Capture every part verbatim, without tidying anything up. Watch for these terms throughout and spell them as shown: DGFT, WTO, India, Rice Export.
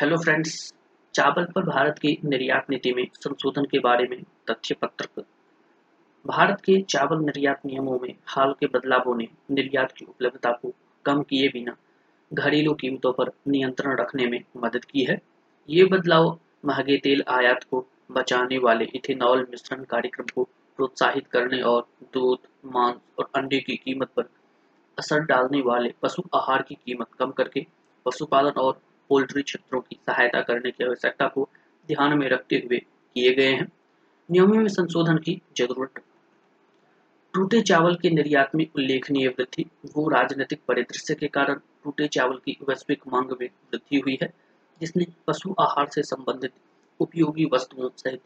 Hello friends, चावल पर भारत की निर्यात नीति में संशोधन के बारे में तथ्य पत्रक। भारत के चावल निर्यात नियमों में हाल के बदलावों ने निर्यात की उपलब्धता को कम किए बिना घरेलू कीमतों पर नियंत्रण रखने में मदद की है। ये बदलाव महंगे तेल आयात को बचाने वाले इथेनॉल मिश्रण कार्यक्रम को प्रोत्साहित करने और दूध, मांस और अंडे की कीमत पर असर डालने वाले पशु आहार की कीमत कम करके पशुपालन और पोल्ट्री क्षेत्रों की सहायता करने की आवश्यकता को ध्यान में रखते हुए किए गए हैं। नियमों में संशोधन की जरूरत। टूटे चावल के निर्यात में उल्लेखनीय वृद्धि। वो राजनीतिक परिदृश्य के कारण टूटे चावल की वैश्विक मांग में वृद्धि हुई है, जिसने पशु आहार से संबंधित उपयोगी वस्तुओं सहित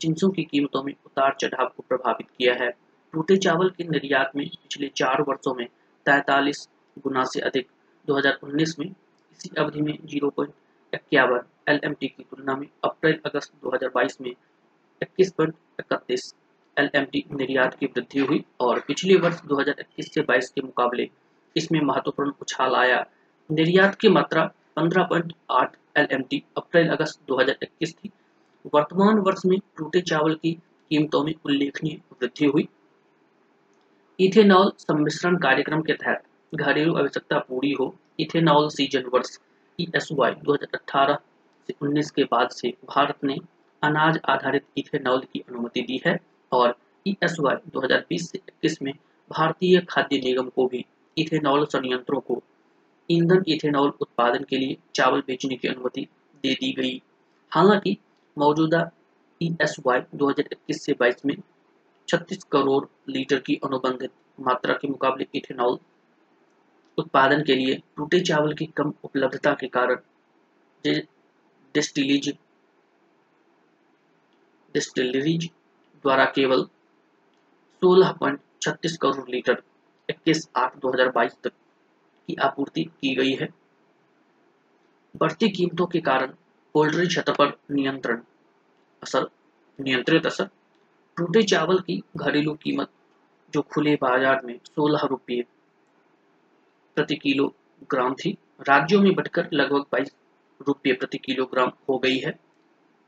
जिंसों की कीमतों में उतार चढ़ाव को प्रभावित किया है। टूटे चावल के निर्यात में पिछले चार वर्षों में तैंतालीस गुना से अधिक, दो हज़ार उन्नीस में इसी अवधि में ज़ीरो पॉइंट इक्यावन एलएमटी की तुलना में अप्रैल-अगस्त दो हज़ार बाईस में इक्कीस पॉइंट इकतीस एलएमटी निर्यात की वृद्धि हुई और पिछले वर्ष दो हज़ार इक्कीस से बाईस के मुकाबले इसमें महत्वपूर्ण उछाल आया। निर्यात की मात्रा पंद्रह पॉइंट आठ एलएमटी अप्रैल-अगस्त दो हज़ार इक्कीस थी। वर्तमान वर्ष में टूटे चावल की कीमतों में उल्लेखनीय वृद्धि हुई। इथेनॉल सम्मिश्रण कार्यक्रम के तहत घरेलू आवश्यकता पूरी हो इथेनॉल सीजन वर्ष ई एस वाई दो हज़ार अठारह से उन्नीस के बाद से भारत ने अनाज आधारित इथेनॉल की अनुमति दी है और ई एस वाई दो हज़ार बीस से इक्कीस में भारतीय खाद्य निगम को भी इथेनॉल संयंत्रों को ईंधन इथेनॉल उत्पादन के लिए चावल बेचने की अनुमति दे दी गई। हालांकि मौजूदा ई एस वाई दो हज़ार इक्कीस से बाईस में छत्तीस करोड़ लीटर की अनुबंधित मात्रा के मुकाबले इथेनॉल उत्पादन के लिए टूटे चावल की कम उपलब्धता के कारण डिस्टिलरीज डिस्टिलरीज द्वारा केवल सोलह पॉइंट छत्तीस करोड़ लीटर इक्कीस आठ दो हज़ार बाईस तक की आपूर्ति की गई है। बढ़ती कीमतों के कारण पोल्ट्री क्षेत्र पर नियंत्रण असर नियंत्रित असर। टूटे चावल की घरेलू कीमत जो खुले बाजार में सोलह रुपये प्रति किलोग्राम थी, राज्यों में बढ़कर लगभग बाईस रुपये प्रति किलोग्राम हो गई है।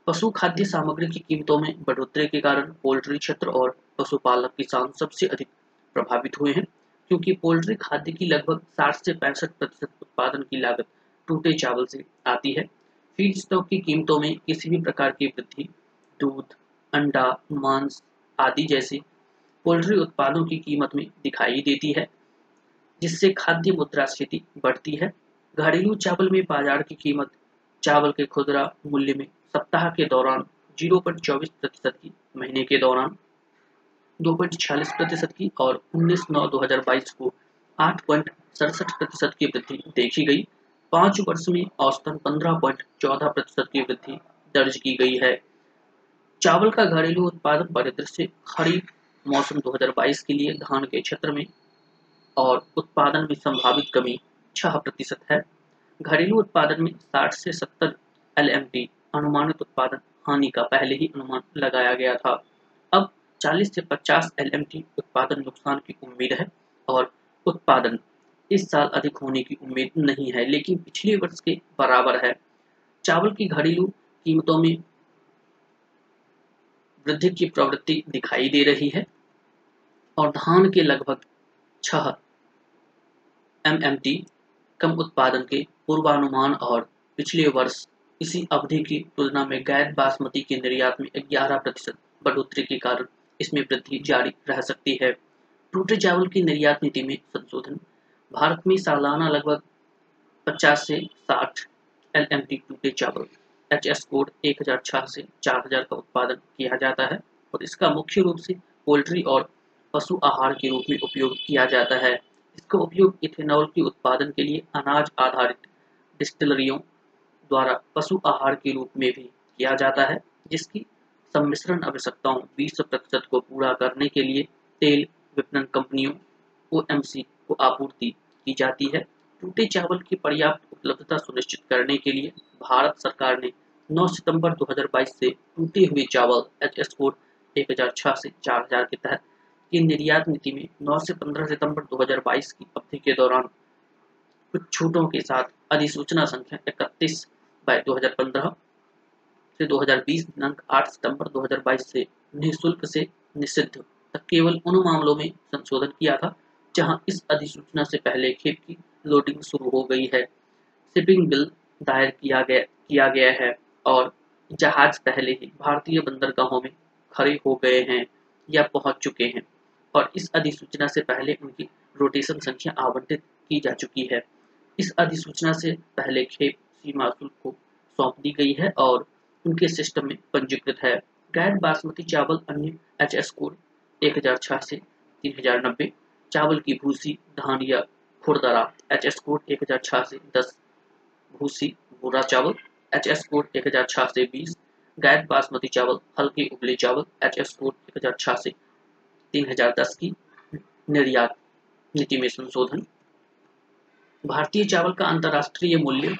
पशु खाद्य सामग्री की कीमतों में बढ़ोतरी के कारण पोल्ट्री क्षेत्र और पशुपालक किसान सबसे अधिक प्रभावित हुए हैं, क्योंकि पोल्ट्री खाद्य की लगभग साठ से पैंसठ प्रतिशत उत्पादन की लागत टूटे चावल से आती है। फीड स्टॉक की कीमतों में किसी भी प्रकार की वृद्धि दूध, अंडा, मांस आदि जैसे पोल्ट्री उत्पादों की कीमत में दिखाई देती है, जिससे खाद्य मुद्रास्फीति बढ़ती है। घरेलू चावल में बाजार की कीमत चावल के खुदरा मूल्य में सप्ताह के दौरान ज़ीरो पॉइंट चौबीस प्रतिशत की, महीने के दौरान दो पॉइंट छियालीस प्रतिशत की और उन्नीस नौ दो हज़ार बाईस को आठ पॉइंट सड़सठ प्रतिशत की वृद्धि देखी गई। पाँच वर्ष में औसतन पंद्रह पॉइंट चौदह प्रतिशत की वृद्धि दर्ज की गई है। चावल का घरेलू उत्पादन परिदृश्य खरीफ मौसम दो हज़ार बाईस के लिए धान के क्षेत्र में और उत्पादन में संभावित कमी छह प्रतिशत है। घरेलू उत्पादन में साठ से सत्तर एलएमटी अनुमानित उत्पादन हानि का पहले ही अनुमान लगाया गया था। अब चालीस से पचास एलएमटी उत्पादन नुकसान की उम्मीद है और उत्पादन इस साल अधिक होने की उम्मीद नहीं है, लेकिन पिछले वर्ष के बराबर है। चावल की घरेलू कीमतों में वृद्धि की प्रवृत्ति दिखाई दे रही है और धान के लगभग छह एमएमटी कम उत्पादन के पूर्वानुमान और पिछले वर्ष इसी अवधि की तुलना में गैर बासमती के निर्यात में ग्यारह प्रतिशत बढ़ोतरी के कारण इसमें वृद्धि जारी रह सकती है। टूटे चावल की निर्यात नीति में संशोधन। भारत में सालाना लगभग पचास से साठ एलएमटी टूटे चावल एच एस कोड एक हज़ार छह से चार हज़ार का उत्पादन किया जाता है और इसका मुख्य रूप से पोल्ट्री और पशु आहार के रूप में उपयोग किया जाता है। इसका उपयोग इथेनॉल के उत्पादन के लिए अनाज आधारित डिस्टिलरियों द्वारा पशु आहार के रूप में भी किया जाता है, जिसकी सम्मिश्रण आवश्यकताओं बीस प्रतिशत को पूरा करने के लिए तेल विपणन कंपनियों ओ एम सी को आपूर्ति की जाती है। टूटे चावल की पर्याप्त उपलब्धता सुनिश्चित करने के लिए भारत सरकार ने नौ सितंबर दो हज़ार बाईस से टूटे हुए चावल एच एस कोड एक हज़ार छह से चार हज़ार के तहत की निर्यात नीति में नौ से पंद्रह सितंबर दो हज़ार बाईस की अवधि के दौरान कुछ छूटों के साथ अधिसूचना संख्या इकतीस बाय दो हज़ार पंद्रह से दो हज़ार बीस दिनांक आठ सितंबर दो हज़ार बाईस से निःशुल्क से निषिद्ध तक केवल उन मामलों में संशोधन किया था जहां इस अधिसूचना से पहले खेप की लोडिंग शुरू हो गई है। शिपिंग बिल दायर किया गया किया गया है और जहाज पहले ही भारतीय बंदरगाहों में खड़े हो गए हैं या पहुंच चुके हैं और इस अधिसूचना से पहले उनकी रोटेशन संख्या आवंटित की जा चुकी है। इस अधिसूचना से पहले खेप सीमा शुल्क को सौंप दी गई है और उनके सिस्टम में पंजीकृत है। गैर बासमती चावल अन्य एचएस कोड एक हज़ार छह से तीन हज़ार नब्बे, चावल की भूसी धान या खुरदरा एचएस कोड एक हज़ार छह से दस, भूसी बुरा चावल एचएस कोड एक हज़ार छह से बीस, गैर बासमती चावल हल्के उबले चावल एचएस कोड एक हज़ार छह से तीन हज़ार दस की निर्यात नीति में संशोधन। भारतीय चावल का अंतर्राष्ट्रीय मूल्य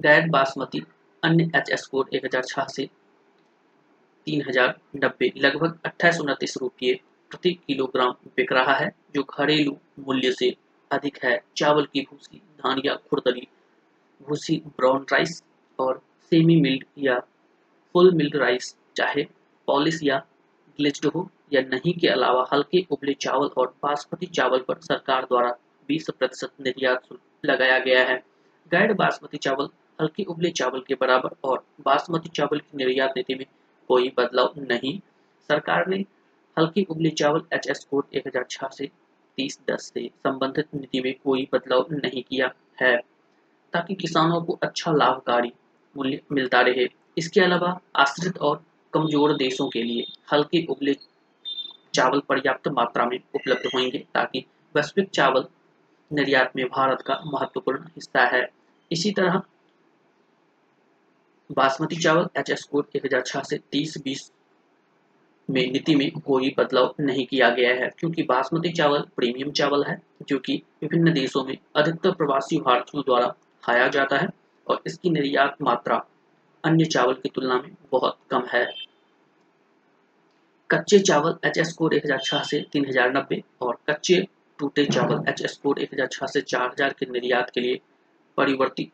गैर बासमती अन्य एचएस कोड एक हज़ार छह से तीन हज़ार नब्बे लगभग अट्ठाईस उनतीस रुपये प्रति किलोग्राम बिक रहा है जो घरेलू मूल्य से अधिक है। चावल की भूसी धान या खुरदरी भूसी ब्राउन राइस और सेमी मिल्ड या फुल मिल्ड राइस चाहे पॉलिश या ग्लिज्ड हो या नहीं के अलावा हल्के उबले चावल और बासमती चावल पर सरकार द्वारा बीस प्रतिशत निर्यात शुल्क लगाया गया है। गैर बासमती चावल हल्के उबले चावल के बराबर और बासमती चावल की निर्यात नीति में कोई बदलाव नहीं। सरकार ने हल्के उबले चावल एचएस कोड एक हज़ार छह से तीस दस से संबंधित नीति में कोई बदलाव नहीं किया है ताकि किसानों को अच्छा लाभकारी मूल्य मिलता रहे। इसके अलावा आश्रित और कमजोर देशों के लिए हल्के उबले चावल पर्याप्त मात्रा में उपलब्ध होंगे ताकि वैश्विक चावल निर्यात में भारत का महत्वपूर्ण हिस्सा है। इसी तरह बासमती चावल एचएस कोड एक हज़ार छह से तीस बीस में नीति में कोई बदलाव नहीं किया गया है क्योंकि बासमती चावल प्रीमियम चावल है जो कि विभिन्न देशों में अधिकतर प्रवासी भारतीयों द्वारा खाया जाता है और इसकी निर्यात मात्रा अन्य चावल की तुलना में बहुत कम है। कच्चे चावल एचएस कोड एक हज़ार छह से तीन हज़ार नब्बे और कच्चे टूटे चावल एचएस कोड एक हज़ार छह से चार हज़ार के निर्यात के लिए परिवर्तित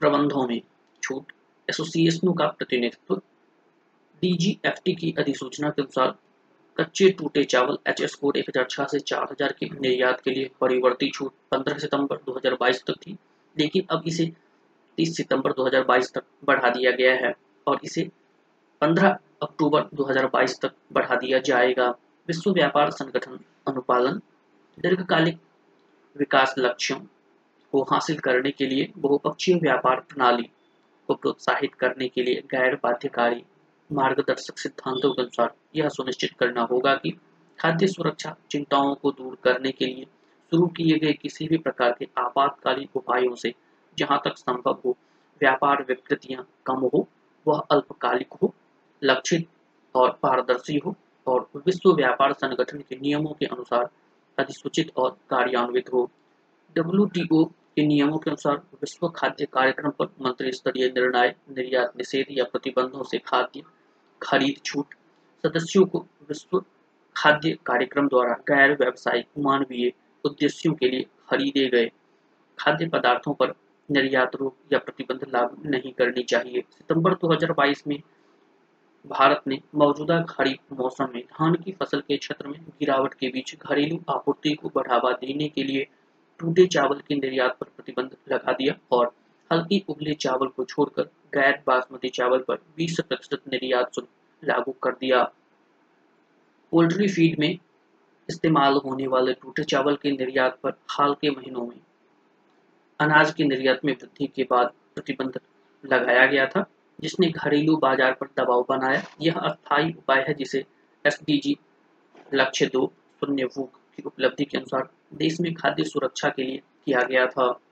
प्रबंधों में छूट। एसोसिएशनों का प्रतिनिधित्व डीजीएफटी की अधिसूचना के अनुसार कच्चे टूटे चावल एचएस कोड एक हज़ार छह से चार हज़ार के निर्यात के लिए परिवर्तित छूट पंद्रह सितंबर दो हज़ार बाईस तक थी लेकिन अब इसे तीस सितंबर दो हज़ार बाईस तक बढ़ा दिया गया है और इसे पंद्रह अक्टूबर दो हज़ार बाईस तक बढ़ा दिया जाएगा। विश्व व्यापार संगठन अनुपालन दीर्घकालिक विकास लक्ष्यों को हासिल करने के लिए बहुपक्षीय व्यापार प्रणाली को प्रोत्साहित करने के लिए गैर बाध्यकारी मार्गदर्शक सिद्धांतों के अनुसार यह सुनिश्चित करना होगा कि खाद्य सुरक्षा चिंताओं को दूर करने के लिए शुरू किए गए किसी भी प्रकार के आपातकालीन उपायों से जहां तक संभव हो व्यापार विकृतियां कम हो, वह अल्पकालिक हो, लक्षित और पारदर्शी हो और विश्व व्यापार संगठन के नियमों के अनुसार अधिसूचित और कार्यान्वित हो। डब्ल्यूटीओ के नियमों के अनुसार विश्व खाद्य कार्यक्रम पर मंत्री स्तरीय निर्णय निर्यात निषेध या प्रतिबंधों से खाद्य खरीद छूट सदस्यों को विश्व खाद्य कार्यक्रम द्वारा गैर व्यावसायिक मानवीय उद्देश्यों के लिए खरीदे गए खाद्य पदार्थों पर निर्यात रोक या प्रतिबंध लागू नहीं करनी चाहिए। सितंबर दो हज़ार बाईस में भारत ने मौजूदा खरीफ मौसम में धान की फसल के क्षेत्र में गिरावट के बीच घरेलू आपूर्ति को बढ़ावा देने के लिए टूटे चावल के निर्यात पर प्रतिबंध लगा दिया और हल्की उबले चावल को छोड़कर गैर बासमती चावल पर बीस प्रतिशत निर्यात शुल्क लागू कर दिया। पोल्ट्री फीड में इस्तेमाल होने वाले टूटे चावल के निर्यात पर हाल के महीनों में अनाज के निर्यात में वृद्धि के बाद प्रतिबंध लगाया गया था जिसने घरेलू बाजार पर दबाव बनाया। यह अस्थायी उपाय है जिसे एसडीजी लक्ष्य दो शून्य भूख की उपलब्धि के अनुसार देश में खाद्य सुरक्षा के लिए किया गया था।